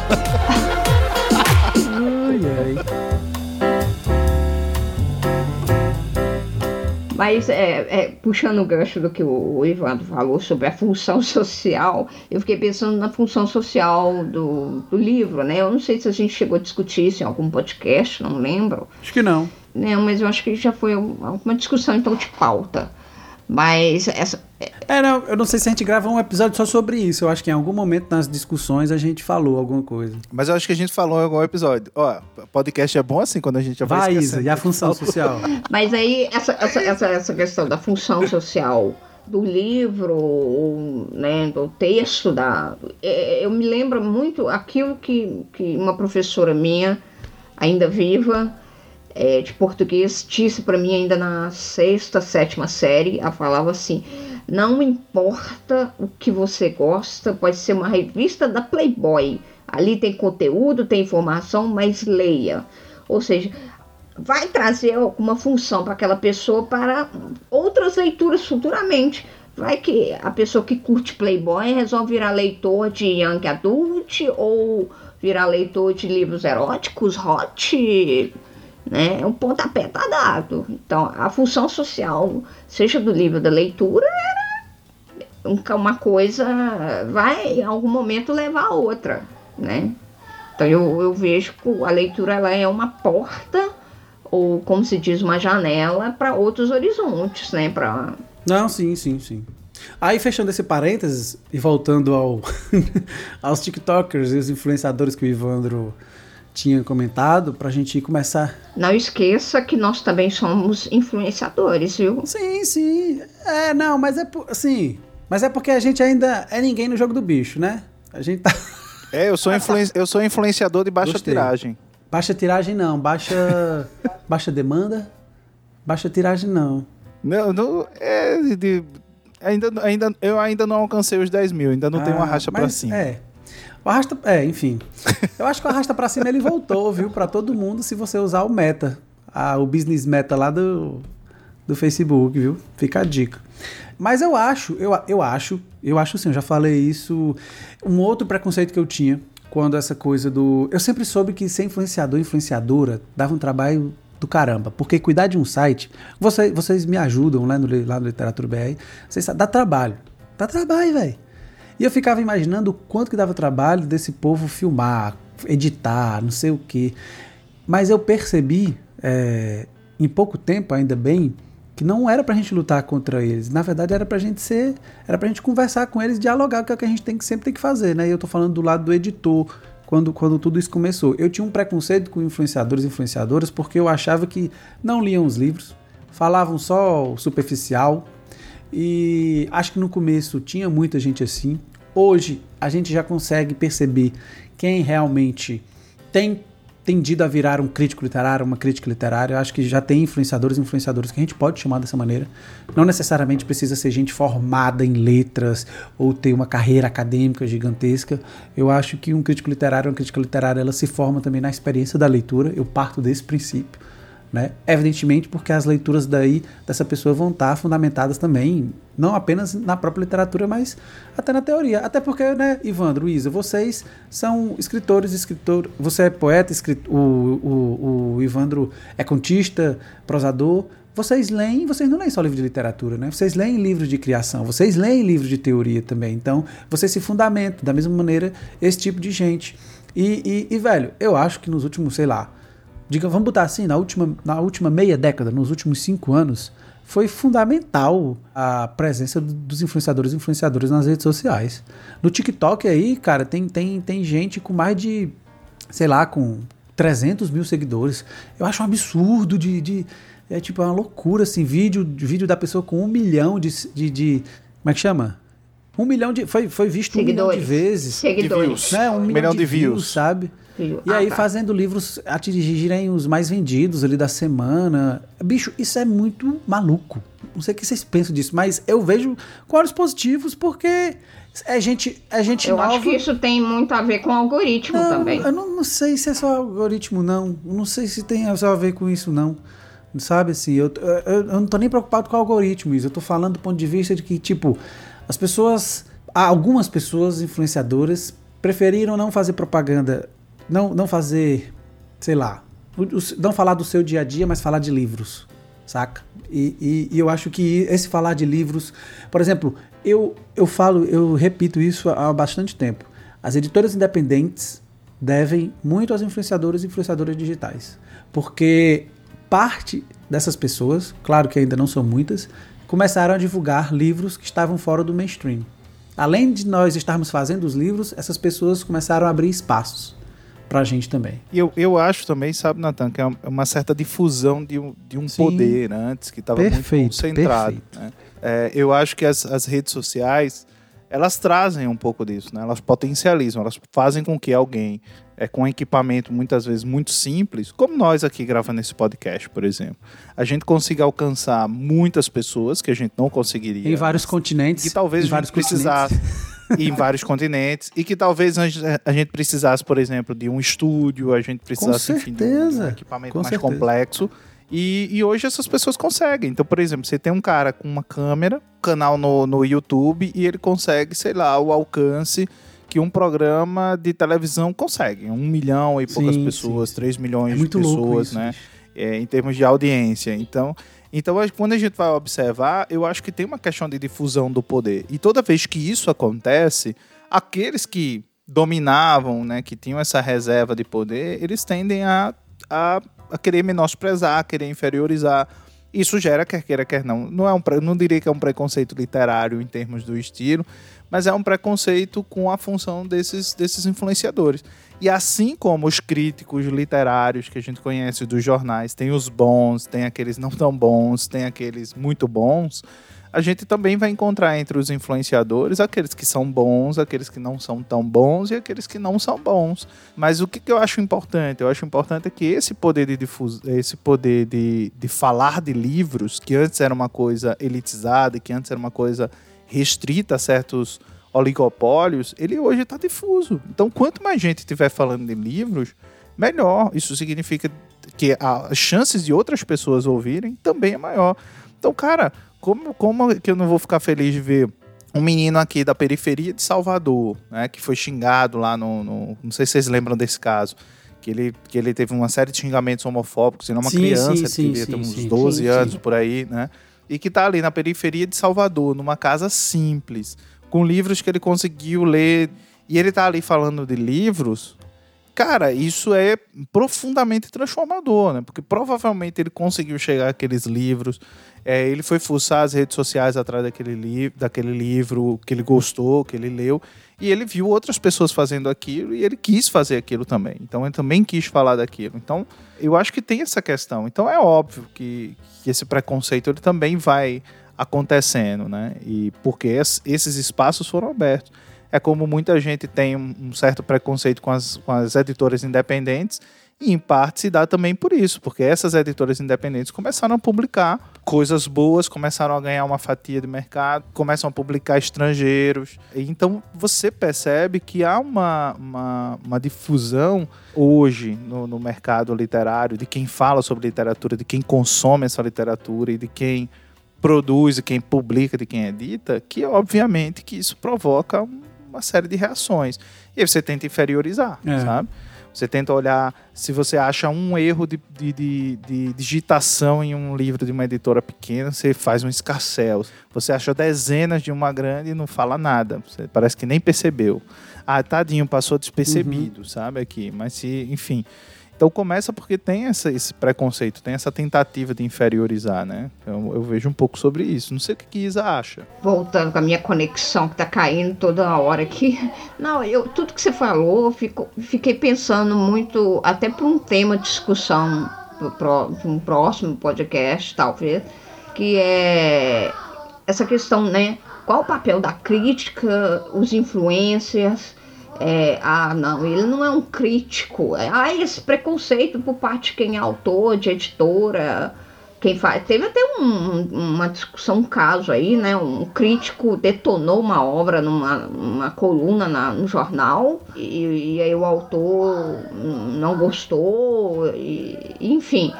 Mas, puxando o gancho do que o Ivandro falou sobre a função social, eu fiquei pensando na função social do livro, né? Eu não sei se a gente chegou a discutir isso em algum podcast, não lembro. Acho que não. Não, mas eu acho que já foi alguma discussão, então, de pauta. Mas essa, Eu não sei se a gente grava um episódio só sobre isso. Eu acho que em algum momento nas discussões a gente falou alguma coisa. Mas eu acho que a gente falou em algum episódio. Ó, podcast é bom assim quando a gente já vai Isa, e a função social. Mas aí essa questão da função social do livro, né, do texto, eu me lembro muito aquilo que uma professora minha, ainda viva, de português, disse para mim ainda na 6ª, 7ª série. Ela falava assim: não importa o que você gosta, pode ser uma revista da Playboy, ali tem conteúdo, tem informação, mas leia. Ou seja, vai trazer alguma função para aquela pessoa para outras leituras futuramente. Vai que a pessoa que curte Playboy resolve virar leitor de young adult ou virar leitor de livros eróticos, hot, né? Um pontapé tá dado. Então, a função social, seja do livro da leitura, era uma coisa, vai em algum momento levar a outra, né? Então, eu vejo que a leitura ela é uma porta, ou como se diz, uma janela para outros horizontes, né? Não, sim. Aí, fechando esse parênteses e voltando aos tiktokers e os influenciadores que o Ivandro tinha comentado, pra gente começar. Não esqueça que nós também somos influenciadores, viu? Sim. Mas é porque a gente ainda é ninguém no jogo do bicho, né? A gente tá... eu sou influenciador de baixa tiragem. Baixa tiragem não, baixa demanda, baixa tiragem não. Eu ainda não alcancei os 10 mil, ainda não tenho um arrasta pra cima. Eu acho que o arrasta pra cima ele voltou, viu, pra todo mundo, se você usar o Meta, o Business Meta lá do Facebook, viu, fica a dica. Mas eu acho sim, eu já falei isso, um outro preconceito que eu tinha, quando essa coisa do... Eu sempre soube que ser influenciador, influenciadora, dava um trabalho do caramba. Porque cuidar de um site... Vocês me ajudam lá no Literatura BR. Vocês sabem, dá trabalho. Dá trabalho, velho. E eu ficava imaginando o quanto que dava trabalho desse povo filmar, editar, não sei o quê. Mas eu percebi, em pouco tempo, ainda bem, que não era pra gente lutar contra eles. Na verdade, era pra gente conversar com eles, dialogar, que é o que a gente sempre tem que fazer, né? E eu tô falando do lado do editor, quando tudo isso começou. Eu tinha um preconceito com influenciadores e influenciadoras, porque eu achava que não liam os livros, falavam só superficial, e acho que no começo tinha muita gente assim. Hoje, a gente já consegue perceber quem realmente tem tendido a virar um crítico literário, uma crítica literária. Eu acho que já tem influenciadores e influenciadoras que a gente pode chamar dessa maneira. Não necessariamente precisa ser gente formada em letras ou ter uma carreira acadêmica gigantesca. Eu acho que um crítico literário, uma crítica literária, ela se forma também na experiência da leitura. Eu parto desse princípio, né? Evidentemente, porque as leituras dessa pessoa vão estar fundamentadas também, não apenas na própria literatura, mas até na teoria. Até porque, né, Ivandro, Isa, vocês são escritores, você é poeta, o Ivandro é contista, prosador. Vocês não leem só livro de literatura, né? Vocês leem livros de criação, vocês leem livros de teoria também. Então, vocês se fundamentam da mesma maneira esse tipo de gente. E velho, eu acho que nos últimos, vamos botar assim, na última meia década, nos últimos 5 anos, foi fundamental a presença dos influenciadores e influenciadoras nas redes sociais. No TikTok aí, cara, tem gente com mais de, com 300 mil seguidores. Eu acho um absurdo é uma loucura, assim, vídeo da pessoa com 1 milhão de como é que chama? 1 milhão de... Foi visto seguidores. 1 milhão de vezes. Seguidores. Né? 1 milhão de views, sabe? E aí fazendo livros atingirem os mais vendidos ali da semana. Bicho, isso é muito maluco. Não sei o que vocês pensam disso, mas eu vejo com olhos positivos, porque é gente nova. Eu acho que isso tem muito a ver com o algoritmo também. Eu não sei se é só algoritmo, não. Eu não sei se tem só a ver com isso, não. Sabe, assim, eu não tô nem preocupado com o algoritmo, isso. Eu tô falando do ponto de vista de que, tipo... Algumas pessoas influenciadoras preferiram não fazer propaganda, não fazer, não falar do seu dia a dia, mas falar de livros, saca? E eu acho que esse falar de livros, por exemplo, eu repito isso há bastante tempo. As editoras independentes devem muito aos influenciadores e influenciadoras digitais, porque parte dessas pessoas, claro que ainda não são muitas, começaram a divulgar livros que estavam fora do mainstream. Além de nós estarmos fazendo os livros, essas pessoas começaram a abrir espaços pra gente também. E eu acho também, sabe, Nathan, que é uma certa difusão de um Sim. poder, né, antes, que estava muito concentrado. Né? Eu acho que as redes sociais, elas trazem um pouco disso, né? Elas potencializam, elas fazem com que alguém com equipamento muitas vezes muito simples, como nós aqui gravando esse podcast, por exemplo, a gente consiga alcançar muitas pessoas que a gente não conseguiria. Em vários continentes. E talvez a gente precisasse em vários continentes. E que talvez a gente precisasse, por exemplo, de um estúdio, a gente precisasse de um equipamento mais complexo. E hoje essas pessoas conseguem. Então, por exemplo, você tem um cara com uma câmera, um canal no YouTube, e ele consegue, sei lá, o alcance que um programa de televisão consegue. 1 milhão e poucas pessoas, 3 milhões de pessoas, né? Em termos de audiência. Então, quando a gente vai observar, eu acho que tem uma questão de difusão do poder. E toda vez que isso acontece, aqueles que dominavam, né, que tinham essa reserva de poder, eles tendem a querer menosprezar, a querer inferiorizar. Isso gera, quer queira, quer não. Não diria que é um preconceito literário em termos do estilo, mas é um preconceito com a função desses influenciadores. E assim como os críticos literários que a gente conhece dos jornais, tem os bons, tem aqueles não tão bons, tem aqueles muito bons, a gente também vai encontrar entre os influenciadores aqueles que são bons, aqueles que não são tão bons e aqueles que não são bons. Mas o que eu acho importante? Eu acho importante é que esse poder de falar de livros, que antes era uma coisa elitizada, que antes era uma coisa restrita a certos oligopólios, ele hoje está difuso. Então, quanto mais gente estiver falando de livros, melhor. Isso significa que as chances de outras pessoas ouvirem também é maior. Então, cara, como que eu não vou ficar feliz de ver um menino aqui da periferia de Salvador, né, que foi xingado lá não sei se vocês lembram desse caso, que ele teve uma série de xingamentos homofóbicos, ele é uma criança que devia ter uns 12 anos por aí, né, e que tá ali na periferia de Salvador, numa casa simples, com livros que ele conseguiu ler, e ele tá ali falando de livros. Cara, isso é profundamente transformador, né? Porque provavelmente ele conseguiu chegar àqueles livros, ele foi fuçar as redes sociais atrás daquele livro que ele gostou, que ele leu, e ele viu outras pessoas fazendo aquilo e ele quis fazer aquilo também. Então, ele também quis falar daquilo. Então, eu acho que tem essa questão. Então, é óbvio que esse preconceito ele também vai acontecendo, né? E porque esses espaços foram abertos. É como muita gente tem um certo preconceito com as editoras independentes, e em parte se dá também por isso, porque essas editoras independentes começaram a publicar coisas boas, começaram a ganhar uma fatia de mercado, começam a publicar estrangeiros. Então você percebe que há uma difusão hoje no mercado literário, de quem fala sobre literatura, de quem consome essa literatura e de quem produz, de quem publica, de quem edita, que obviamente que isso provoca uma série de reações. E aí você tenta inferiorizar, sabe? Você tenta olhar se você acha um erro de digitação em um livro de uma editora pequena, você faz um escarcéu. Você acha dezenas de uma grande e não fala nada. Você parece que nem percebeu. Ah, tadinho, passou despercebido, sabe? Aqui. Mas se, enfim. Então começa porque tem esse preconceito, tem essa tentativa de inferiorizar, né? Eu vejo um pouco sobre isso. Não sei o que Isa acha. Voltando com a minha conexão que tá caindo toda hora aqui. Não, tudo que você falou, fiquei pensando muito, até por um tema de discussão para um próximo podcast, talvez, que é essa questão, né? Qual o papel da crítica, os influencers... não, ele não é um crítico. Esse preconceito por parte de quem é autor, de editora, quem faz. Teve até uma discussão, um caso aí, né? Um crítico detonou uma obra numa coluna no jornal, e aí o autor não gostou, enfim,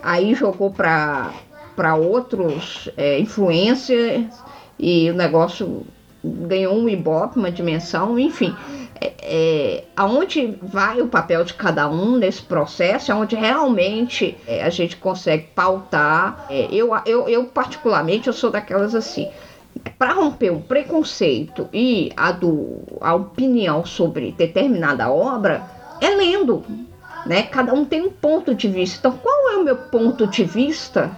aí jogou para outros influencers, e o negócio ganhou um ibope, uma dimensão, enfim. Aonde vai o papel de cada um nesse processo, aonde realmente a gente consegue pautar. Eu particularmente, eu sou daquelas assim, para romper o preconceito e a opinião sobre determinada obra, é lendo, né? Cada um tem um ponto de vista. Então, qual é o meu ponto de vista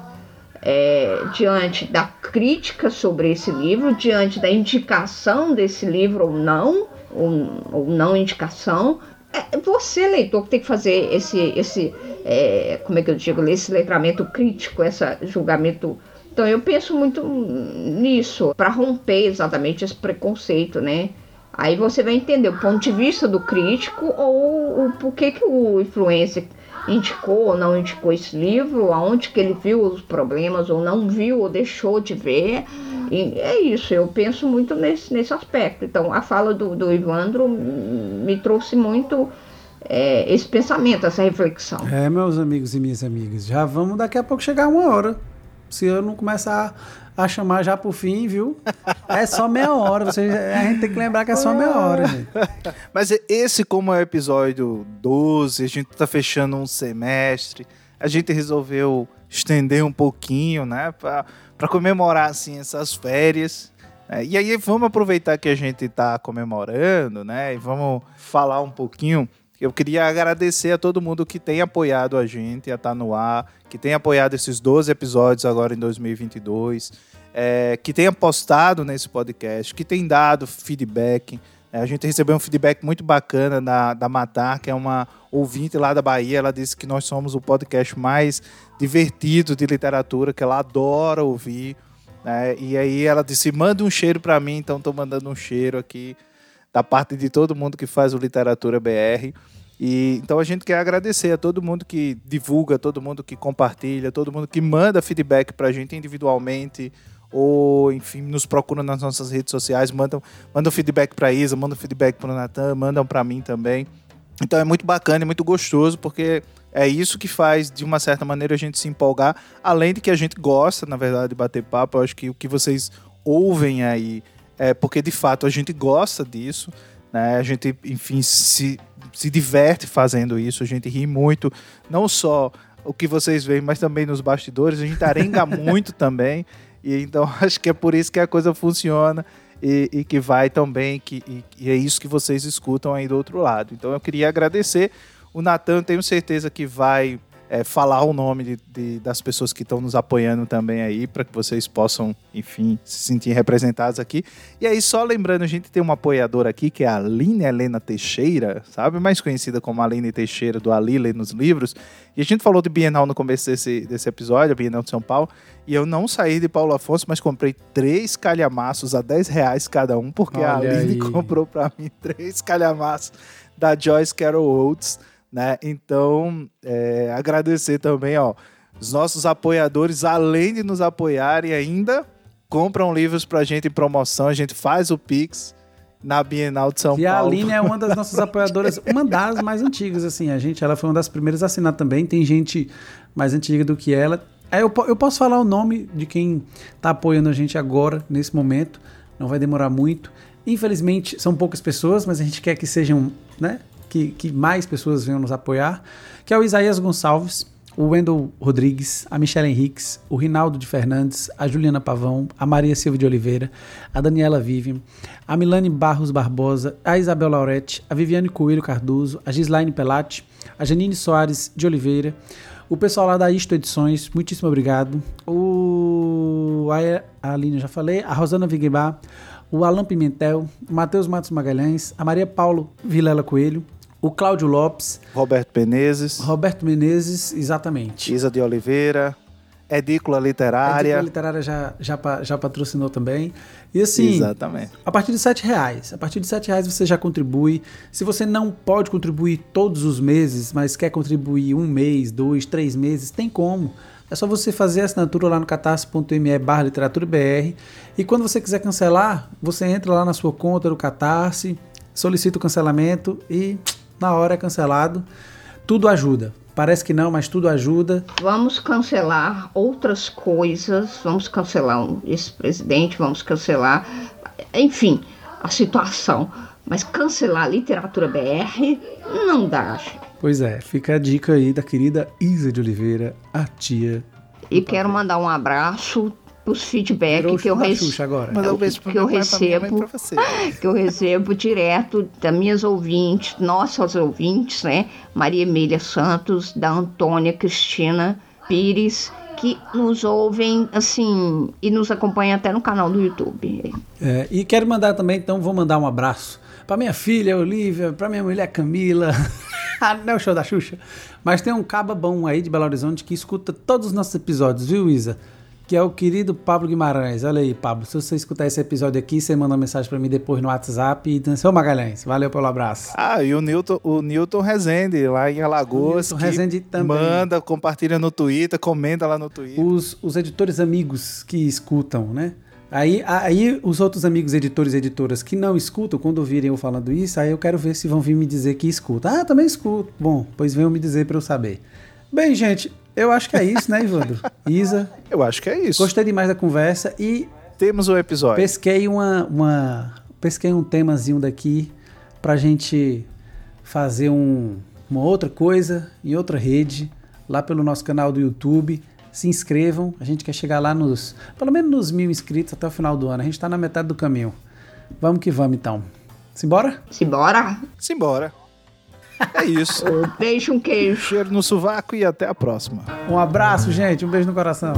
diante da crítica sobre esse livro, diante da indicação desse livro ou não indicação. Você, leitor, que tem que fazer esse letramento crítico, esse julgamento. Então eu penso muito nisso, para romper exatamente esse preconceito, né? Aí você vai entender o ponto de vista do crítico, ou o porquê que o influencer indicou ou não indicou esse livro, aonde que ele viu os problemas, ou não viu, ou deixou de ver. E é isso, eu penso muito nesse aspecto. Então a fala do Ivandro me trouxe muito esse pensamento, essa reflexão. Meus amigos e minhas amigas, já vamos daqui a pouco chegar a 1 hora. Se eu não começar a chamar já pro fim, viu? É só 30 minutos. A gente tem que lembrar que é só 30 minutos, gente. Mas esse, como é o episódio 12, a gente tá fechando um semestre, a gente resolveu estender um pouquinho, né? Pra comemorar, assim, essas férias. E aí vamos aproveitar que a gente tá comemorando, né? E vamos falar um pouquinho. Eu queria agradecer a todo mundo que tem apoiado a gente, a Tá No Ar, que tem apoiado esses 12 episódios agora em 2022, que tem apostado nesse podcast, que tem dado feedback. A gente recebeu um feedback muito bacana da Matar, que é uma ouvinte lá da Bahia. Ela disse que nós somos o podcast mais divertido de literatura, que ela adora ouvir. Né? E aí ela disse, manda um cheiro para mim, então estou mandando um cheiro aqui da parte de todo mundo que faz o Literatura BR. E então a gente quer agradecer a todo mundo que divulga, todo mundo que compartilha, todo mundo que manda feedback pra gente individualmente, ou enfim, nos procura nas nossas redes sociais, mandam feedback pra Isa, mandam feedback pro Nathan, mandam pra mim também. Então é muito bacana, é muito gostoso, porque é isso que faz, de uma certa maneira, a gente se empolgar, além de que a gente gosta, na verdade, de bater papo. Eu acho que o que vocês ouvem aí é porque, de fato, a gente gosta disso, né? A gente, enfim, se diverte fazendo isso, a gente ri muito, não só o que vocês veem, mas também nos bastidores, a gente arenga muito também, e então acho que é por isso que a coisa funciona e que vai tão bem, e é isso que vocês escutam aí do outro lado. Então eu queria agradecer, o Nathan, tenho certeza que vai falar o nome das pessoas que estão nos apoiando também aí, para que vocês possam, enfim, se sentir representados aqui. E aí, só lembrando, a gente tem uma apoiadora aqui, que é a Aline Helena Teixeira, sabe? Mais conhecida como Aline Teixeira, do Ali Lê nos Livros. E a gente falou de Bienal no começo desse episódio, a Bienal de São Paulo, e eu não saí de Paulo Afonso, mas comprei 3 calhamaços a R$10 cada um, porque olha, a Aline aí comprou para mim 3 calhamaços da Joyce Carol Oates. Né? Então, agradecer também, os nossos apoiadores, além de nos apoiarem, ainda compram livros pra gente em promoção. A gente faz o Pix na Bienal de São Paulo. E a Aline é uma das nossas apoiadoras, uma das mais antigas, assim. Ela foi uma das primeiras a assinar também. Tem gente mais antiga do que ela. Eu posso falar o nome de quem tá apoiando a gente agora, nesse momento. Não vai demorar muito. Infelizmente, são poucas pessoas, mas a gente quer que sejam, né? Que mais pessoas venham nos apoiar, que é o Isaías Gonçalves, o Wendel Rodrigues, a Michele Henriques, o Rinaldo de Fernandes, a Juliana Pavão, a Maria Silva de Oliveira, a Daniela Vivian, a Milane Barros Barbosa, a Isabel Lauretti, a Viviane Coelho Cardoso, a Gislaine Pelati, a Janine Soares de Oliveira, o pessoal lá da Isto Edições, muitíssimo obrigado, a Aline, eu já falei, a Rosana Viguebar, o Alan Pimentel, o Matheus Matos Magalhães, a Maria Paulo Vilela Coelho, o Cláudio Lopes, Roberto Menezes, exatamente. Isa de Oliveira, Edícula Literária. Edícula Literária já patrocinou também. E assim, exatamente. A partir de R$7, você já contribui. Se você não pode contribuir todos os meses, mas quer contribuir 1 mês, 2, 3 meses, tem como. É só você fazer a assinatura lá no catarse.me/literaturabr, e quando você quiser cancelar, você entra lá na sua conta do Catarse, solicita o cancelamento e na hora é cancelado. Tudo ajuda. Parece que não, mas tudo ajuda. Vamos cancelar outras coisas, vamos cancelar esse presidente, vamos cancelar, enfim, a situação. Mas cancelar a Literatura BR não dá, gente. Pois é, fica a dica aí da querida Isa de Oliveira, a tia. E quero mandar um abraço pros feedbacks que eu recebo direto das minhas ouvintes, nossas ouvintes, né? Maria Emília Santos, da Antônia Cristina Pires, que nos ouvem, assim, e nos acompanham até no canal do YouTube. É, e quero mandar também, então, vou mandar um abraço para minha filha, Olivia, para minha mulher, Camila, não é o show da Xuxa, mas tem um caba bom aí de Belo Horizonte que escuta todos os nossos episódios, viu, Isa? Que é o querido Pablo Guimarães. Olha aí, Pablo, se você escutar esse episódio aqui, você manda uma mensagem para mim depois no WhatsApp. E seu Magalhães, valeu pelo abraço. Ah, e o Newton Rezende, lá em Alagoas, Rezende também. Manda, compartilha no Twitter, comenta lá no Twitter. Os editores amigos que escutam, né? Aí os outros amigos editores e editoras que não escutam, quando ouvirem eu falando isso, aí eu quero ver se vão vir me dizer que escuta. Ah, também escuto. Bom, pois venham me dizer para eu saber. Bem, gente... Eu acho que é isso, né, Ivandro? Isa? Eu acho que é isso. Gostei demais da conversa e... Temos um episódio. Pesquei um temazinho daqui pra gente fazer uma outra coisa em outra rede, lá pelo nosso canal do YouTube. Se inscrevam. A gente quer chegar lá pelo menos nos 1.000 inscritos até o final do ano. A gente tá na metade do caminho. Vamos que vamos, então. Simbora? Simbora. Simbora. É isso. Deixa um queijo. Um cheiro no sovaco e até a próxima. Um abraço, gente. Um beijo no coração.